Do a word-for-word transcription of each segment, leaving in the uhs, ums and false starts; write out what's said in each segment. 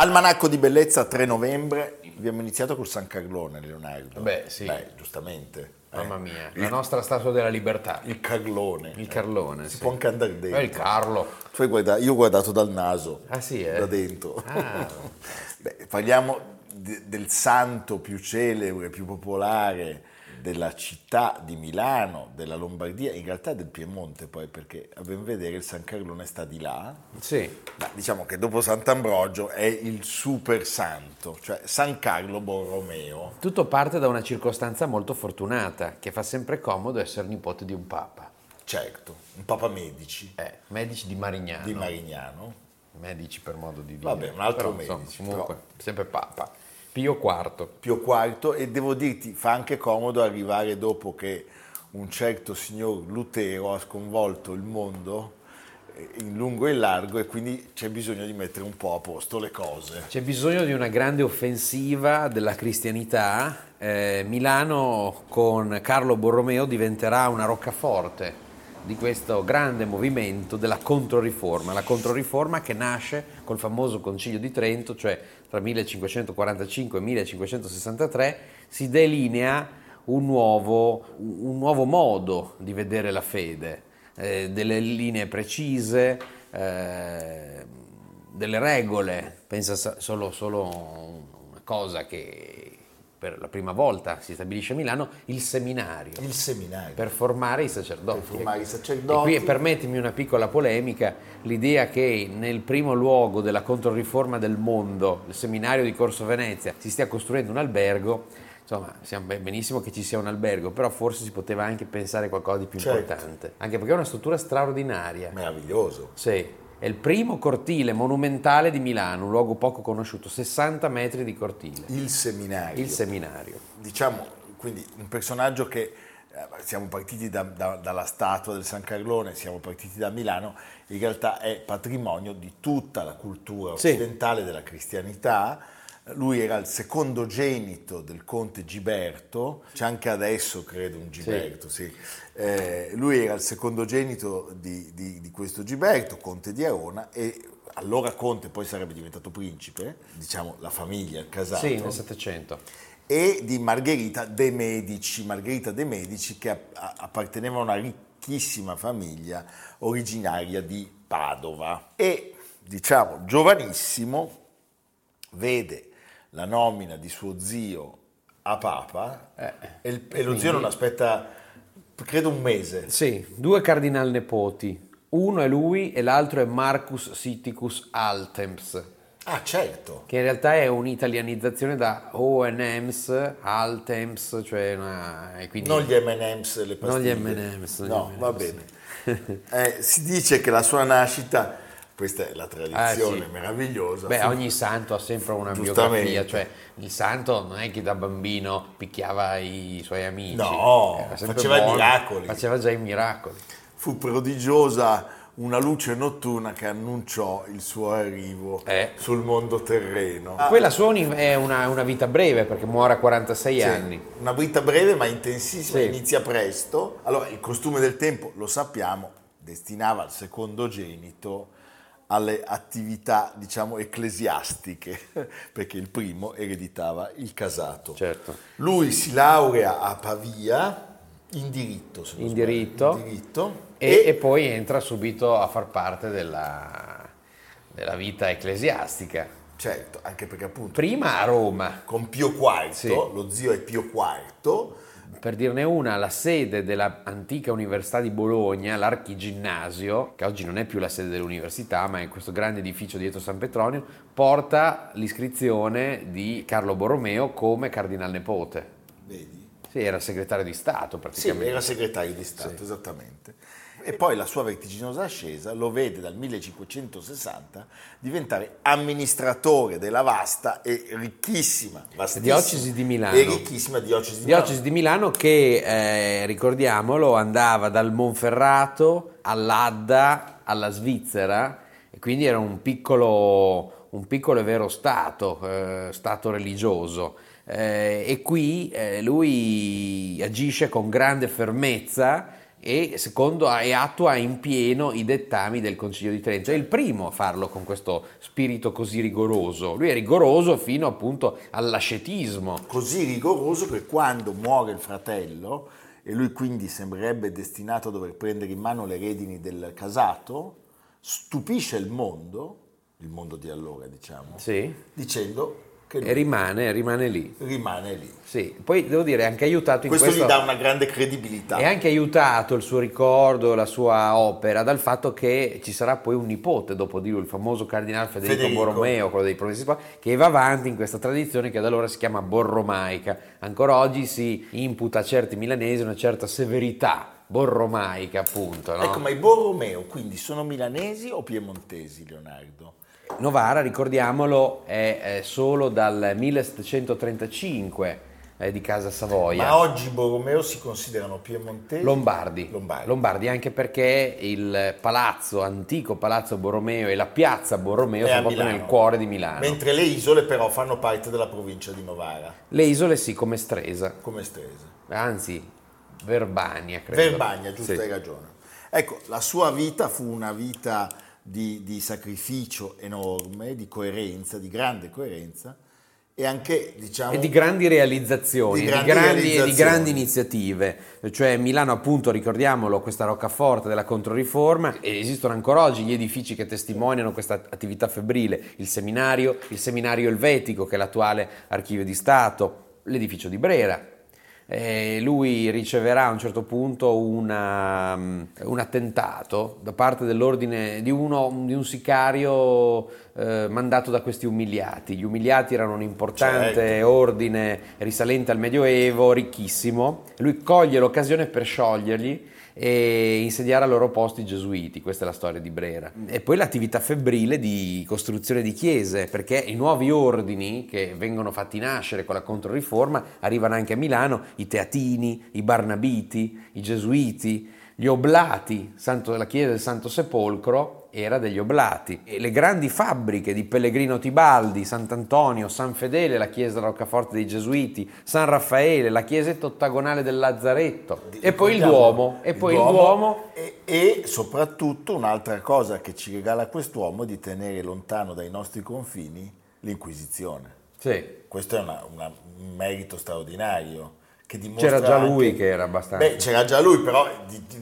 Almanacco di Bellezza, tre novembre, abbiamo iniziato col San Carlone, Leonardo. Beh, sì. Beh, giustamente. Mamma eh. mia, la il, nostra statua della libertà. Il Carlone. Il Carlone, eh. Si sì. può anche andare dentro. Beh, il Carlo. Poi guarda, io ho guardato dal naso, ah, sì, eh? da dentro. Ah. Beh, parliamo de, del santo più celebre, più popolare della città di Milano, della Lombardia, in realtà del Piemonte poi, perché a ben vedere il San Carlone sta di là, sì. Ma diciamo che dopo Sant'Ambrogio è il super santo, cioè San Carlo Borromeo. Tutto parte da una circostanza molto fortunata, che fa sempre comodo essere nipote di un papa. Certo, un Papa Medici. Eh, Medici di Marignano. Di Marignano. Medici per modo di dire. Vabbè, un altro però, Medici. Insomma, comunque, però... sempre papa. Pio quarto Pio quarto, e devo dirti fa anche comodo arrivare dopo che un certo signor Lutero ha sconvolto il mondo in lungo e in largo, e quindi c'è bisogno di mettere un po' a posto le cose. C'è bisogno di una grande offensiva della cristianità. eh, Milano con Carlo Borromeo diventerà una roccaforte di questo grande movimento della Controriforma, la Controriforma che nasce col famoso Concilio di Trento, cioè tra millecinquecentoquarantacinque e millecinquecentosessantatré si delinea un nuovo, un nuovo modo di vedere la fede, eh, delle linee precise, eh, delle regole. Pensa solo, solo una cosa che... per la prima volta si stabilisce a Milano, il seminario. Il seminario. Per formare i sacerdoti. Per formare i sacerdoti. E qui, permettimi una piccola polemica, l'idea che nel primo luogo della Controriforma del mondo, il seminario di Corso Venezia, si stia costruendo un albergo, insomma, siamo benissimo che ci sia un albergo, però forse si poteva anche pensare a qualcosa di più certo. importante. Anche perché è una struttura straordinaria. Meraviglioso. Sì. È il primo cortile monumentale di Milano, un luogo poco conosciuto, sessanta metri di cortile. Il seminario. Il seminario. Diciamo, quindi, un personaggio che eh, siamo partiti da, da, dalla statua del San Carlone, siamo partiti da Milano, in realtà è patrimonio di tutta la cultura occidentale, sì. della cristianità. Lui era il secondogenito del conte Giberto, c'è anche adesso credo un Giberto, sì. sì. Eh, lui era il secondogenito di, di, di questo Giberto, conte di Arona, e allora conte, poi sarebbe diventato principe, diciamo la famiglia, il casato. Sì, nel Settecento. E di Margherita de' Medici, Margherita de' Medici che apparteneva a una ricchissima famiglia originaria di Padova. E, diciamo, giovanissimo, vede la nomina di suo zio a papa, eh, e, il, e lo quindi, zio non aspetta credo un mese. Sì, due cardinal nepoti, uno è lui e l'altro è Marcus Siticus Altems. Ah, certo. Che in realtà è un'italianizzazione da O N Ms, Altems, cioè una, e quindi non gli M and M's, le pastiglie. Non gli M and M's. Non no, gli M and M's. Va bene. eh, si dice che la sua nascita, questa è la tradizione, ah, sì. meravigliosa. Beh, ogni santo ha sempre una biografia, cioè il santo non è che da bambino picchiava i suoi amici. No, faceva buono, i miracoli. Faceva già i miracoli. Fu prodigiosa una luce notturna che annunciò il suo arrivo eh. sul mondo terreno. Ah. Quella sua è una, una vita breve, perché muore a quarantasei sì, anni. Una vita breve ma intensissima, sì. Inizia presto. Allora, il costume del tempo, lo sappiamo, destinava il secondogenito alle attività, diciamo, ecclesiastiche, perché il primo ereditava il casato. Certo. Lui si laurea a Pavia in diritto, se non in sbaglio, diritto. In diritto. E, e poi entra subito a far parte della, della vita ecclesiastica. Certo, anche perché appunto... Prima a Roma. Con Pio quarto, sì. Lo zio è Pio quarto. Per dirne una, la sede dell'antica Università di Bologna, l'Archiginnasio, che oggi non è più la sede dell'università, ma è questo grande edificio dietro San Petronio, porta l'iscrizione di Carlo Borromeo come cardinal nepote. Vedi? Sì, era segretario di Stato praticamente. Sì, era segretario di Stato, sì. Esattamente. E poi la sua vertiginosa ascesa lo vede dal millecinquecentosessanta diventare amministratore della vasta e ricchissima diocesi di Milano. E ricchissima diocesi di Milano. Diocesi di Milano che, eh, ricordiamolo, andava dal Monferrato all'Adda, alla Svizzera, e quindi era un piccolo, un piccolo e vero stato, eh, stato religioso. Eh, e qui eh, lui agisce con grande fermezza e secondo e attua in pieno i dettami del Concilio di Trento. È il primo a farlo con questo spirito così rigoroso. Lui è rigoroso fino appunto all'ascetismo, così rigoroso che quando muore il fratello e lui quindi sembrerebbe destinato a dover prendere in mano le redini del casato, stupisce il mondo, il mondo di allora, diciamo, sì. Dicendo che e rimane, rimane lì. Rimane lì. Sì, poi devo dire, è anche aiutato in questo. Questo gli dà una grande credibilità. È anche aiutato il suo ricordo, la sua opera, dal fatto che ci sarà poi un nipote dopo di lui, il famoso cardinale Federico, Federico. Borromeo, quello dei Progressi, che va avanti in questa tradizione che da allora si chiama Borromaica. Ancora oggi si imputa a certi milanesi una certa severità borromaica, appunto. No? Ecco, ma i Borromeo quindi sono milanesi o piemontesi, Leonardo? Novara, ricordiamolo, è solo dal millesettecentotrentacinque di casa Savoia. Ma oggi Borromeo si considerano piemontesi? Lombardi. Lombardi. Lombardi, anche perché il palazzo, antico palazzo Borromeo e la piazza Borromeo è sono proprio Milano, nel cuore di Milano. Mentre le isole però fanno parte della provincia di Novara. Le isole sì, come Stresa. Come Stresa. Anzi, Verbania, credo. Verbania, giusto, sì. Hai ragione. Ecco, la sua vita fu una vita... Di, di sacrificio enorme, di coerenza, di grande coerenza e anche, diciamo... E di grandi realizzazioni, di grandi, di grandi, realizzazioni. Di grandi iniziative. Cioè Milano, appunto, ricordiamolo, questa roccaforte della Controriforma, e esistono ancora oggi gli edifici che testimoniano questa attività febbrile, il seminario, il seminario elvetico, che è l'attuale archivio di Stato, l'edificio di Brera. Eh, lui riceverà a un certo punto una, um, un attentato da parte dell'ordine di, uno, di un sicario eh, mandato da questi umiliati. Gli umiliati erano un importante certo. ordine risalente al Medioevo, ricchissimo. Lui coglie l'occasione per scioglierli e insediare al loro posto i Gesuiti. Questa è la storia di Brera. E poi l'attività febbrile di costruzione di chiese, perché i nuovi ordini che vengono fatti nascere con la Controriforma arrivano anche a Milano: i Teatini, i Barnabiti, i Gesuiti, gli Oblati, santo, la chiesa del Santo Sepolcro era degli Oblati, e le grandi fabbriche di Pellegrino Tibaldi, Sant'Antonio, San Fedele, la chiesa Roccaforte dei Gesuiti, San Raffaele, la chiesetta ottagonale del Lazzaretto, di, e poi il Duomo, e poi il Duomo, il Duomo. E, e soprattutto un'altra cosa che ci regala quest'uomo è di tenere lontano dai nostri confini l'Inquisizione. Sì. Questo è una, una, un merito straordinario. Che c'era già anche, lui che era abbastanza... Beh, c'era già lui, però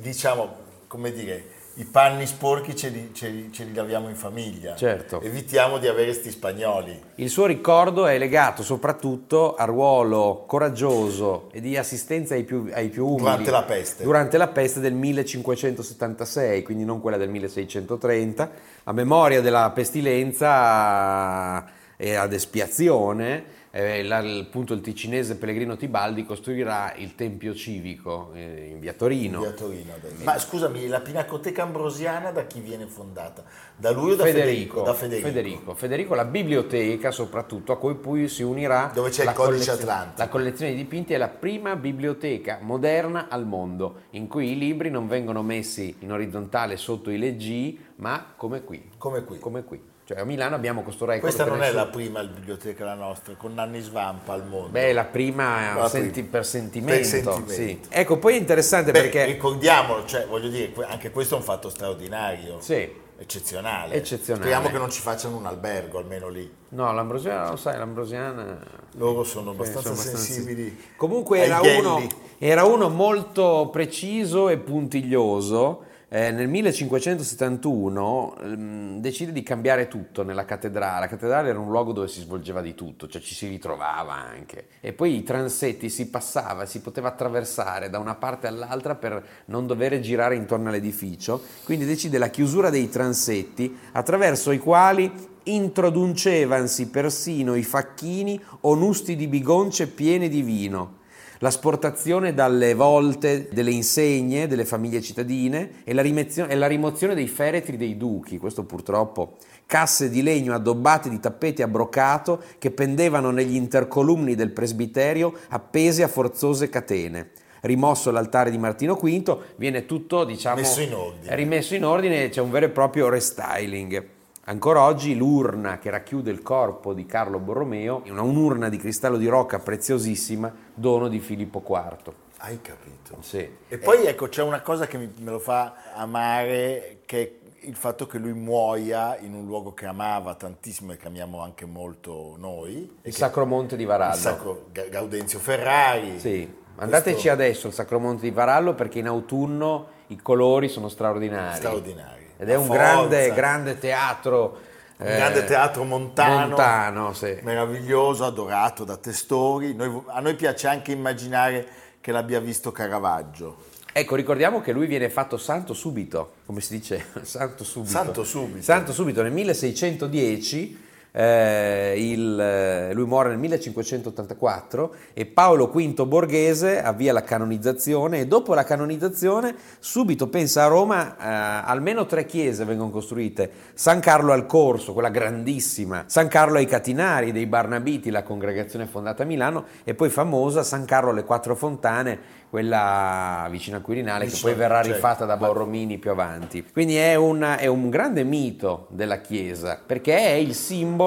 diciamo, come dire, i panni sporchi ce li, ce li, ce li laviamo in famiglia. Certo. Evitiamo di avere sti spagnoli. Il suo ricordo è legato soprattutto al ruolo coraggioso e di assistenza ai più, ai più umili. Durante la peste. Durante la peste del millecinquecentosettantasei, quindi non quella del milleseicentotrenta. A memoria della pestilenza e ad espiazione... eh, là, appunto il ticinese Pellegrino Tibaldi costruirà il Tempio Civico eh, in via Torino. In via Torino eh. Ma scusami, la Pinacoteca Ambrosiana da chi viene fondata? Da lui o da Federico? Federico? Da Federico. Federico. Federico, la biblioteca soprattutto, a cui poi si unirà dove c'è la, il codice atlantico. La collezione di dipinti è la prima biblioteca moderna al mondo, in cui i libri non vengono messi in orizzontale sotto i leggii, ma come qui. Come qui. Come qui. Cioè a Milano abbiamo questo record. Questa non è la prima biblioteca la nostra, con Nanni Svampa al mondo. Beh, la prima, la senti, prima. Per sentimento. Per sentimento. Sì. Ecco, poi è interessante Beh, perché... ricordiamolo, cioè, voglio dire, anche questo è un fatto straordinario. Sì. Eccezionale. Eccezionale. Speriamo che non ci facciano un albergo, almeno lì. No, l'ambrosiana, lo sai, l'ambrosiana... Loro sono abbastanza, sono abbastanza sensibili. Sì. Comunque era uno, era uno molto preciso e puntiglioso. Eh, nel millecinquecentosettantuno mh, decide di cambiare tutto nella cattedrale. La cattedrale era un luogo dove si svolgeva di tutto, cioè ci si ritrovava anche. E poi i transetti si passava, si poteva attraversare da una parte all'altra per non dover girare intorno all'edificio. Quindi decide la chiusura dei transetti, attraverso i quali introducevansi persino i facchini o nusti di bigonce piene di vino. L'asportazione dalle volte delle insegne delle famiglie cittadine e la, rimezio- e la rimozione dei feretri dei duchi, questo purtroppo, casse di legno addobbate di tappeti a broccato che pendevano negli intercolumni del presbiterio appese a forzose catene. Rimosso l'altare di Martino quinto, viene tutto, diciamo, messo in ordine. rimesso in ordine, c'è un vero e proprio restyling. Ancora oggi l'urna che racchiude il corpo di Carlo Borromeo è una, un'urna di cristallo di rocca preziosissima, dono di Filippo quarto. Hai capito? Sì. E eh. poi ecco, c'è una cosa che mi, me lo fa amare, che è il fatto che lui muoia in un luogo che amava tantissimo e che amiamo anche molto noi. Il che, Sacromonte di Varallo. Il sacro, Gaudenzio Ferrari. Sì. Andateci questo... adesso al Sacromonte di Varallo, perché in autunno i colori sono straordinari. Straordinari. Ed è un grande, grande teatro, un eh, grande teatro montano, montano sì. Meraviglioso, adorato da Testori. Noi, a noi piace anche immaginare che l'abbia visto Caravaggio. Ecco, ricordiamo che lui viene fatto santo subito, come si dice, santo subito. Santo subito. Santo subito nel milleseicentodieci. Eh, il, lui muore nel millecinquecentottantaquattro e Paolo quinto Borghese avvia la canonizzazione, e dopo la canonizzazione subito, pensa, a Roma eh, almeno tre chiese vengono costruite: San Carlo al Corso, quella grandissima, San Carlo ai Catinari dei Barnabiti, la congregazione fondata a Milano, e poi famosa San Carlo alle Quattro Fontane, quella vicino al Quirinale, vicino, che poi verrà cioè, rifatta da Borromini più avanti. Quindi è, una, è un grande mito della Chiesa, perché è il simbolo.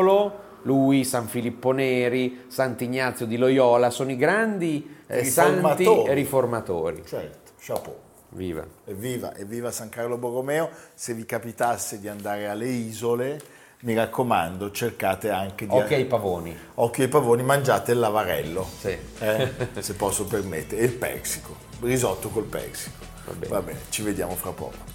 Lui, San Filippo Neri, Sant'Ignazio di Loyola, sono i grandi eh, riformatori. santi riformatori. Certo, chapeau. Viva. Evviva, evviva San Carlo Borromeo. Se vi capitasse di andare alle isole, mi raccomando, cercate anche di... Occhio ai pavoni. Occhio ai pavoni, mangiate il lavarello, sì. eh? Se posso permettere, e il persico, risotto col persico. Va bene. Va bene, ci vediamo fra poco.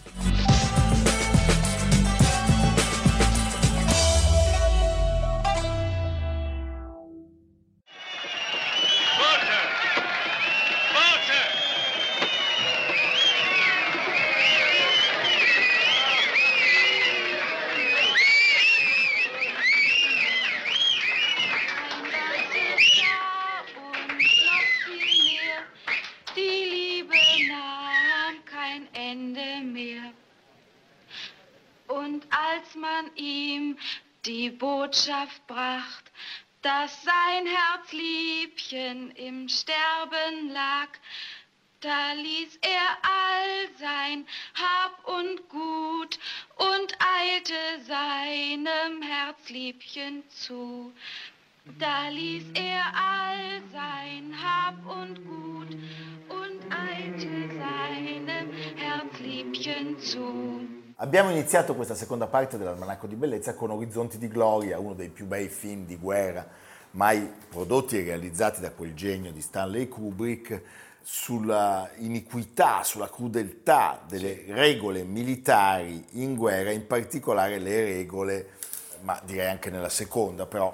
Bracht, dass sein Herzliebchen im Sterben lag, da ließ er all sein Hab und Gut und eilte seinem Herzliebchen zu. Da ließ er all sein Hab und Gut und eilte seinem Herzliebchen zu. Abbiamo iniziato questa seconda parte dell'Almanacco di Bellezza con Orizzonti di Gloria, uno dei più bei film di guerra mai prodotti e realizzati da quel genio di Stanley Kubrick, sulla iniquità, sulla crudeltà delle regole militari in guerra, in particolare le regole, ma direi anche nella seconda, però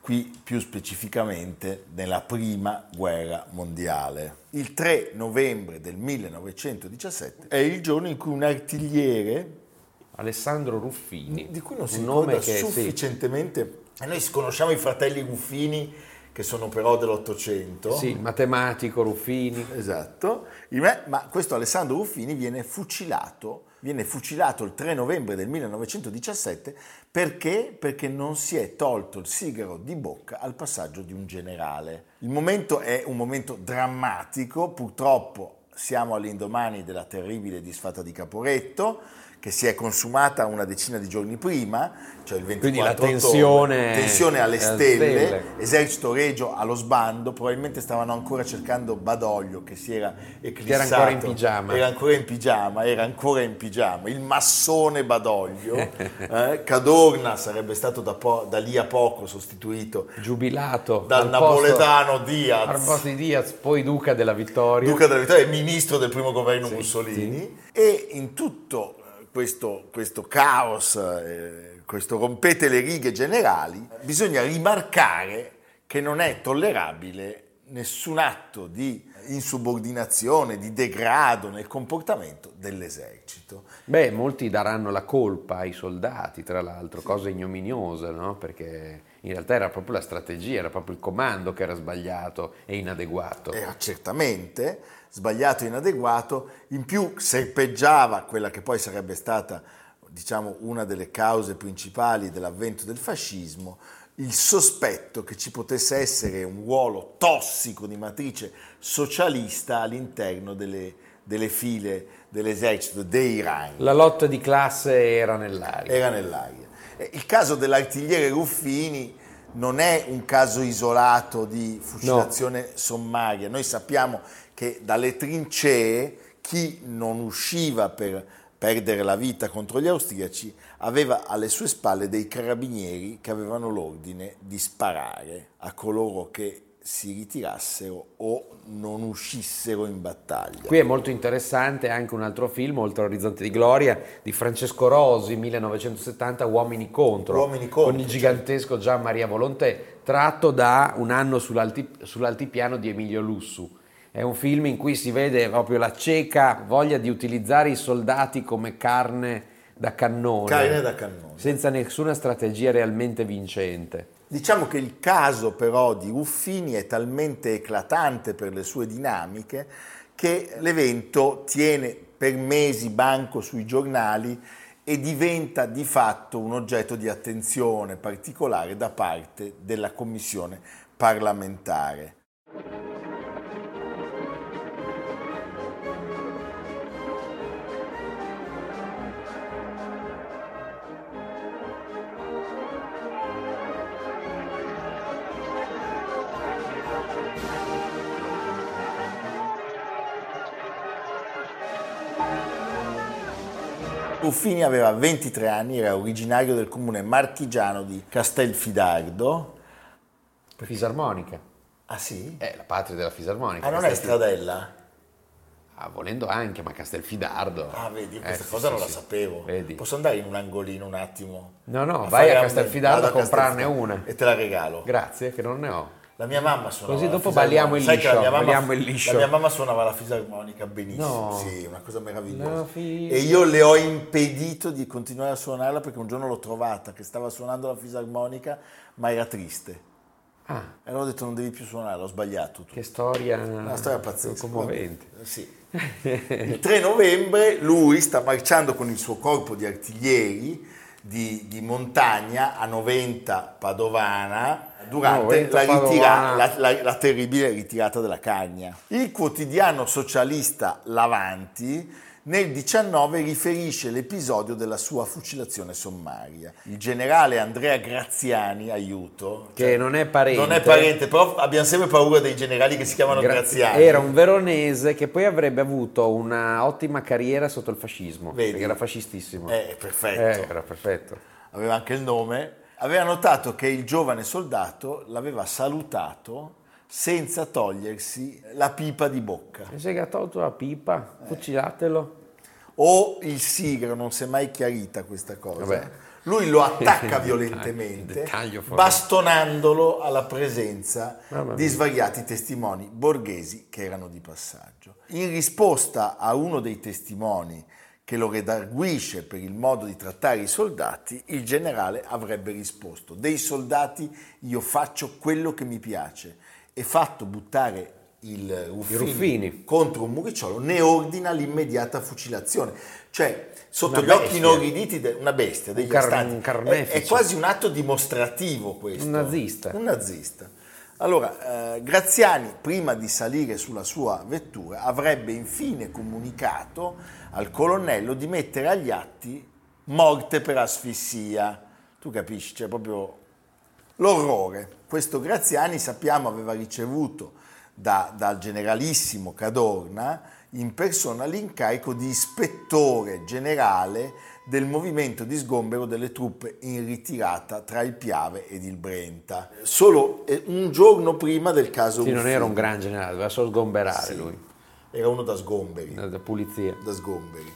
qui più specificamente nella prima guerra mondiale. Il tre novembre del millenovecentodiciassette è il giorno in cui un artigliere, Alessandro Ruffini, di cui non si ricorda sufficientemente, sì. Noi conosciamo i fratelli Ruffini, che sono però dell'Ottocento. Sì, matematico, Ruffini. Esatto. Ma questo Alessandro Ruffini viene fucilato, viene fucilato il tre novembre del millenovecentodiciassette perché, perché non si è tolto il sigaro di bocca al passaggio di un generale. Il momento è un momento drammatico, purtroppo siamo all'indomani della terribile disfatta di Caporetto, che si è consumata una decina di giorni prima, cioè il ventiquattro ottobre. Quindi la tensione, tensione alle stelle, stelle, esercito regio allo sbando, probabilmente stavano ancora cercando Badoglio che si era eclissato. Era ancora in pigiama. Era ancora in pigiama, era ancora in pigiama, il massone Badoglio. eh, Cadorna sarebbe stato da, po- da lì a poco sostituito. Giubilato. Dal napoletano posto, Diaz. Al posto di Diaz, poi Duca della Vittoria. Duca della Vittoria e ministro del primo governo sì, Mussolini. Sì. E in tutto... Questo, questo caos, eh, questo rompete le righe generali, bisogna rimarcare che non è tollerabile nessun atto di insubordinazione, di degrado nel comportamento dell'esercito. Beh, molti daranno la colpa ai soldati, tra l'altro, sì. Cosa ignominiosa, no? Perché in realtà era proprio la strategia, era proprio il comando che era sbagliato e inadeguato. Era certamente sbagliato e inadeguato, in più serpeggiava quella che poi sarebbe stata, diciamo, una delle cause principali dell'avvento del fascismo, il sospetto che ci potesse essere un ruolo tossico di matrice socialista all'interno delle, delle file dell'esercito, dei ranghi. La lotta di classe era nell'aria. Era nell'aria. Il caso dell'artigliere Ruffini non è un caso isolato di fucilazione no. sommaria. Noi sappiamo che dalle trincee chi non usciva per perdere la vita contro gli austriaci aveva alle sue spalle dei carabinieri che avevano l'ordine di sparare a coloro che si ritirassero o non uscissero in battaglia. Qui è molto interessante anche un altro film, Oltre l'orizzonte di gloria, di Francesco Rosi, millenovecentosettanta, Uomini contro, Uomini contro con il gigantesco Gian Maria Volonté, tratto da Un anno sull'altip- sull'altipiano di Emilio Lussu. È un film in cui si vede proprio la cieca voglia di utilizzare i soldati come carne da cannone, carne da cannone, senza nessuna strategia realmente vincente. Diciamo che il caso però di Ruffini è talmente eclatante per le sue dinamiche che l'evento tiene per mesi banco sui giornali e diventa di fatto un oggetto di attenzione particolare da parte della commissione parlamentare. Ruffini aveva ventitré anni, era originario del comune marchigiano di Castelfidardo. Fisarmonica. Ah sì? È la patria della Fisarmonica. Ah, non è Stradella? Ah, volendo anche, ma Castelfidardo. Ah, vedi, questa eh, cosa sì, non sì, la sapevo. Vedi. Posso andare in un angolino un attimo? No, no, a vai a Castelfidardo a comprarne Castelfidardo. una. E te la regalo. Grazie, che non ne ho. La mia mamma suonava. Così dopo balliamo il, liscio, mamma, balliamo il liscio. La mia mamma suonava la fisarmonica benissimo. No. Sì, una cosa meravigliosa. Fi- e io le ho impedito di continuare a suonarla perché un giorno l'ho trovata che stava suonando la fisarmonica, ma era triste. Ah. E allora ho detto non devi più suonarla, ho sbagliato. Tutto. Che storia. Una storia pazzesca. Commovente. Sì. Il tre novembre lui sta marciando con il suo corpo di artiglieri Di, di montagna a Noventa Padovana durante la, ritira- la, la, la terribile ritirata della Cagna. Il quotidiano socialista L'Avanti nel diciannove riferisce l'episodio della sua fucilazione sommaria. Il generale Andrea Graziani, aiuto, che cioè, non è parente. Non è parente, però abbiamo sempre paura dei generali che si chiamano Gra- Graziani. Era un veronese che poi avrebbe avuto una ottima carriera sotto il fascismo. Vedi? Perché era fascistissimo. Eh, perfetto. Eh, era perfetto. Aveva anche il nome. Aveva notato che il giovane soldato l'aveva salutato senza togliersi la pipa di bocca. Se ha tolto la pipa, eh. fucilatelo. O il sigaro, non si è mai chiarita questa cosa. Vabbè. Lui lo attacca violentemente, bastonandolo alla presenza di svariati testimoni borghesi che erano di passaggio. In risposta a uno dei testimoni che lo redarguisce per il modo di trattare i soldati, il generale avrebbe risposto: dei soldati io faccio quello che mi piace, e fatto buttare il Ruffini, Ruffini contro un muricciolo ne ordina l'immediata fucilazione. Cioè, sotto una gli bestia. Occhi inorriditi di una bestia, degli car- carnefici. È, è quasi un atto dimostrativo questo. Un nazista. Un nazista. Allora, eh, Graziani, prima di salire sulla sua vettura, avrebbe infine comunicato al colonnello di mettere agli atti morte per asfissia. Tu capisci, c'è proprio l'orrore. Questo Graziani, sappiamo, aveva ricevuto da, dal generalissimo Cadorna in persona l'incarico di ispettore generale del movimento di sgombero delle truppe in ritirata tra il Piave ed il Brenta, solo un giorno prima del caso. Sì, Ruffini. Non era un gran generale, doveva solo sgomberare, sì, lui. Era uno da sgomberi. Da, da pulizia. Da sgomberi.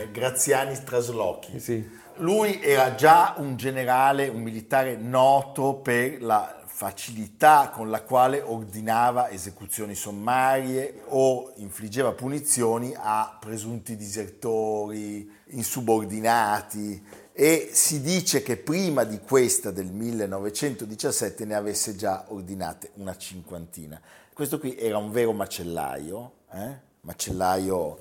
Eh, Graziani traslochi. Sì. Lui era già un generale, un militare noto per la facilità con la quale ordinava esecuzioni sommarie o infliggeva punizioni a presunti disertori, insubordinati, e si dice che prima di questa del millenovecentodiciassette ne avesse già ordinate una cinquantina. Questo qui era un vero macellaio, eh? macellaio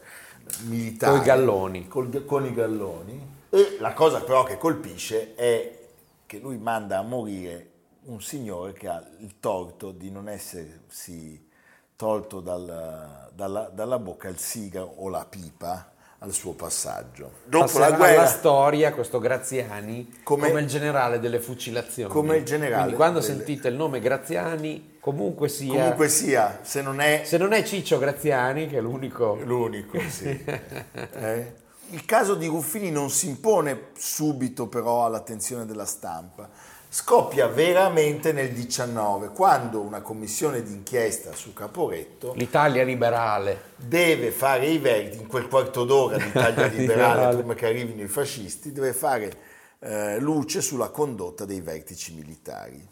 militare. Con i galloni. Col, con i galloni. E la cosa però che colpisce è che lui manda a morire un signore che ha il torto di non essersi tolto dal, dalla, dalla bocca il sigaro o la pipa al suo passaggio. Dopo Passerà la guerra, la storia, questo Graziani come, come il generale delle fucilazioni. Come il generale. Quindi quando delle... sentite il nome Graziani, comunque sia, comunque sia, se non è se non è Ciccio Graziani, che è l'unico. L'unico, sì. eh? Il caso di Ruffini non si impone subito però all'attenzione della stampa. Scoppia veramente nel diciannove, quando una commissione d'inchiesta su Caporetto, l'Italia liberale, deve fare i vertici, in quel quarto d'ora l'Italia liberale, prima che arrivino i fascisti, deve fare eh, luce sulla condotta dei vertici militari.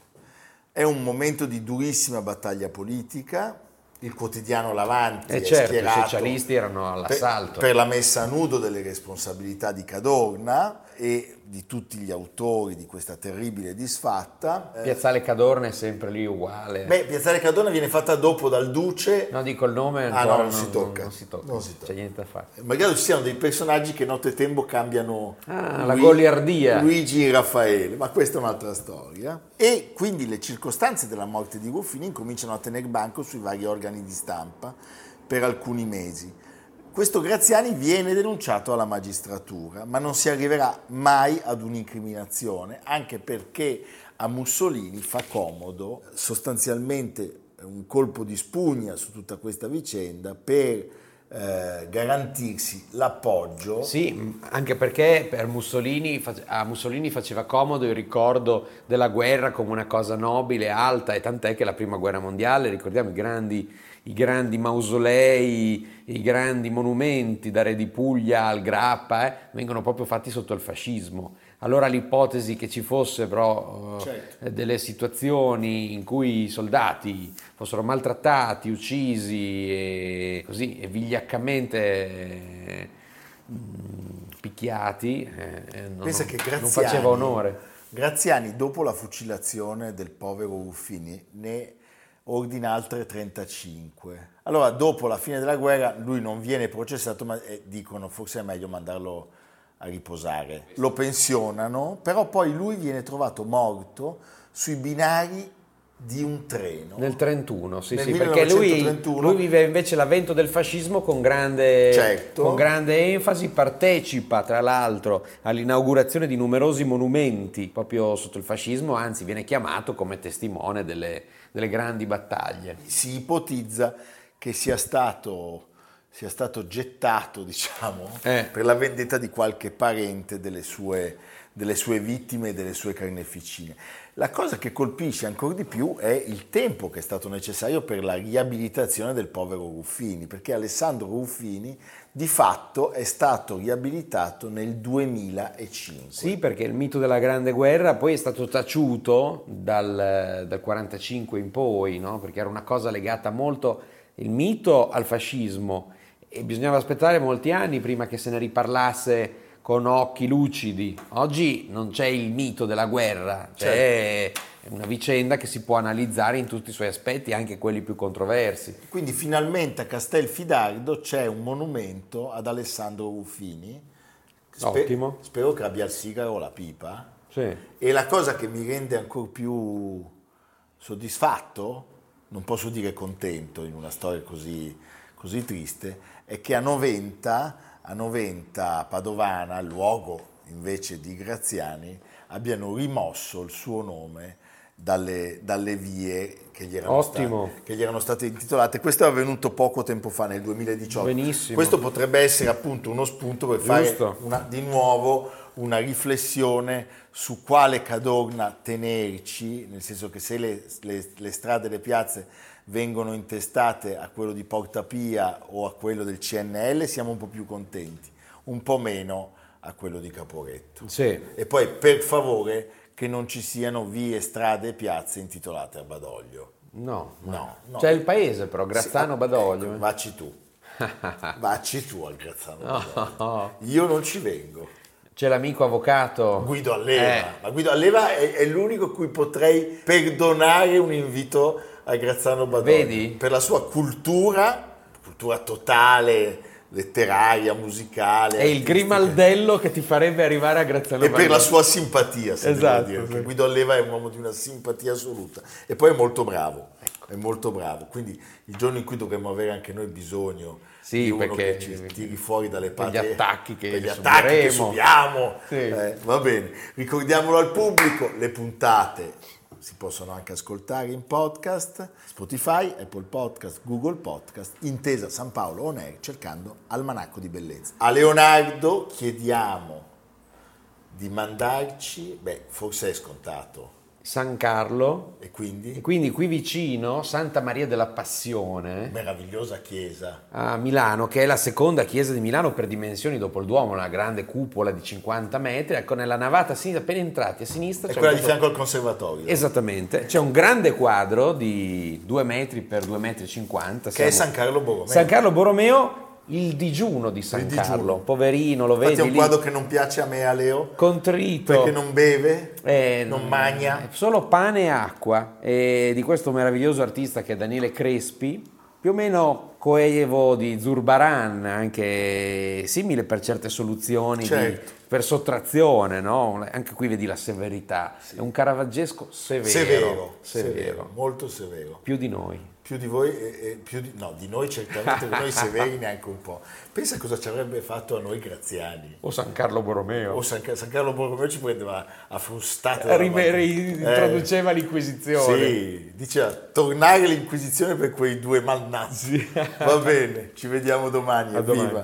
È un momento di durissima battaglia politica, il quotidiano L'Avanti eh è certo, schierato, i socialisti erano all'assalto, per, per la messa a nudo delle responsabilità di Cadorna e di tutti gli autori di questa terribile disfatta. Piazzale Cadorna è sempre lì uguale. Beh, Piazzale Cadorna viene fatta dopo dal Duce. No, dico il nome. Ah, no, non, non, si tocca. non si tocca. Non si tocca. C'è niente da fare. Magari ci siano dei personaggi che nottetempo cambiano. Ah, Luigi, la goliardia. Luigi e Raffaele, ma questa è un'altra storia. E quindi le circostanze della morte di Ruffini incominciano a tener banco sui vari organi di stampa per alcuni mesi. Questo Graziani viene denunciato alla magistratura, ma non si arriverà mai ad un'incriminazione, anche perché a Mussolini fa comodo sostanzialmente un colpo di spugna su tutta questa vicenda per eh, garantirsi l'appoggio. Sì, anche perché per Mussolini, a Mussolini faceva comodo il ricordo della guerra come una cosa nobile, alta, e tant'è che la prima guerra mondiale, ricordiamo i grandi... i grandi mausolei, i grandi monumenti da Re di Puglia al Grappa, eh, vengono proprio fatti sotto il fascismo. Allora l'ipotesi che ci fosse però certo. eh, delle situazioni in cui i soldati fossero maltrattati, uccisi e così e vigliaccamente eh, picchiati, eh, non, Pensa che Graziani, non faceva onore. Graziani, dopo la fucilazione del povero Ruffini, ne ordina altre trentacinque. Allora, dopo la fine della guerra, lui non viene processato, ma dicono forse è meglio mandarlo a riposare. Lo pensionano, però poi lui viene trovato morto sui binari di un treno. Nel trentuno, sì, nel sì, perché lui, lui vive invece l'avvento del fascismo con grande, certo. con grande enfasi, partecipa tra l'altro all'inaugurazione di numerosi monumenti proprio sotto il fascismo, anzi viene chiamato come testimone delle, delle grandi battaglie. Si ipotizza che sia stato, sia stato gettato, diciamo, eh. per la vendetta di qualche parente delle sue... delle sue vittime e delle sue carneficine. La cosa che colpisce ancora di più è il tempo che è stato necessario per la riabilitazione del povero Ruffini, perché Alessandro Ruffini di fatto è stato riabilitato nel duemilacinque. Sì, perché il mito della Grande Guerra poi è stato taciuto dal, dal quarantacinque in poi, no? Perché era una cosa legata molto il mito al fascismo e bisognava aspettare molti anni prima che se ne riparlasse con occhi lucidi. Oggi non c'è il mito della guerra, c'è certo. una vicenda che si può analizzare in tutti i suoi aspetti, anche quelli più controversi. Quindi finalmente a Castelfidardo c'è un monumento ad Alessandro Ruffini. Spe- Ottimo. Spero che abbia il sigaro o la pipa. Sì. E la cosa che mi rende ancora più soddisfatto, non posso dire contento in una storia così, così triste, è che a Noventa, a Noventa Padovana, luogo invece di Graziani, abbiano rimosso il suo nome dalle, dalle vie che gli erano state, che gli erano state intitolate. Questo è avvenuto poco tempo fa, nel duemiladiciotto. Benissimo. Questo potrebbe essere appunto uno spunto per fare una, di nuovo una riflessione su quale Cadorna tenerci, nel senso che se le, le, le strade e le piazze vengono intestate a quello di Porta Pia o a quello del C N L siamo un po' più contenti, un po' meno a quello di Caporetto. Sì. E poi per favore che non ci siano vie, strade e piazze intitolate a Badoglio. No, no, no. C'è il paese però, Grazzano sì, Badoglio. Ecco, eh. Vacci tu, vacci tu al Grazzano Badoglio. Oh. Io non ci vengo. C'è l'amico avvocato Guido Alleva, eh. ma Guido Alleva è, è l'unico cui potrei perdonare un invito a Grazzano Badoglio. Vedi? Per la sua cultura, cultura totale, letteraria, musicale. È il grimaldello che ti farebbe arrivare a Grazzano Badoglio. E per la sua simpatia, se esatto, devo dire, sì. Guido Alleva è un uomo di una simpatia assoluta e poi è molto bravo, ecco. è molto bravo, quindi il giorno in cui dovremmo avere anche noi bisogno sì, di uno perché che ci tiri fuori dalle palle, gli attacchi che, gli attacchi che subiamo, sì. eh, va bene, ricordiamolo al pubblico, le puntate si possono anche ascoltare in podcast, Spotify, Apple Podcast, Google Podcast, Intesa San Paolo On Air, cercando Almanacco di Bellezza. A Leonardo chiediamo di mandarci, beh, forse è scontato, San Carlo, e quindi? e quindi qui vicino Santa Maria della Passione, meravigliosa chiesa a Milano, che è la seconda chiesa di Milano per dimensioni dopo il Duomo, una grande cupola di cinquanta metri, ecco, nella navata a sinistra, appena entrati a sinistra è c'è quella di fianco al conservatorio, esattamente, c'è un grande quadro di due metri per due metri e cinquanta che siamo... è San Carlo Borromeo. San Carlo Borromeo, il digiuno di San digiuno. Carlo, poverino, lo Infatti vedi lì. È un quadro lì. Che non piace a me, a Leo. Contrito. Perché non beve, eh, non mangia. Solo pane e acqua. E di questo meraviglioso artista che è Daniele Crespi, più o meno coevo di Zurbaran, anche simile per certe soluzioni, certo. di, per sottrazione, no? Anche qui vedi la severità. Sì. È un caravaggesco severo. Severo, severo. severo. Molto severo. Più di noi. Più di voi, e, e più di, no, di noi certamente, di noi severi neanche un po'. Pensa cosa ci avrebbe fatto a noi Graziani. O San Carlo Borromeo. O San, San Carlo Borromeo ci prendeva a frustate. Rimere, introduceva eh. l'Inquisizione. Sì, diceva tornare l'Inquisizione per quei due malnazi. Va bene, ci vediamo domani. A domani.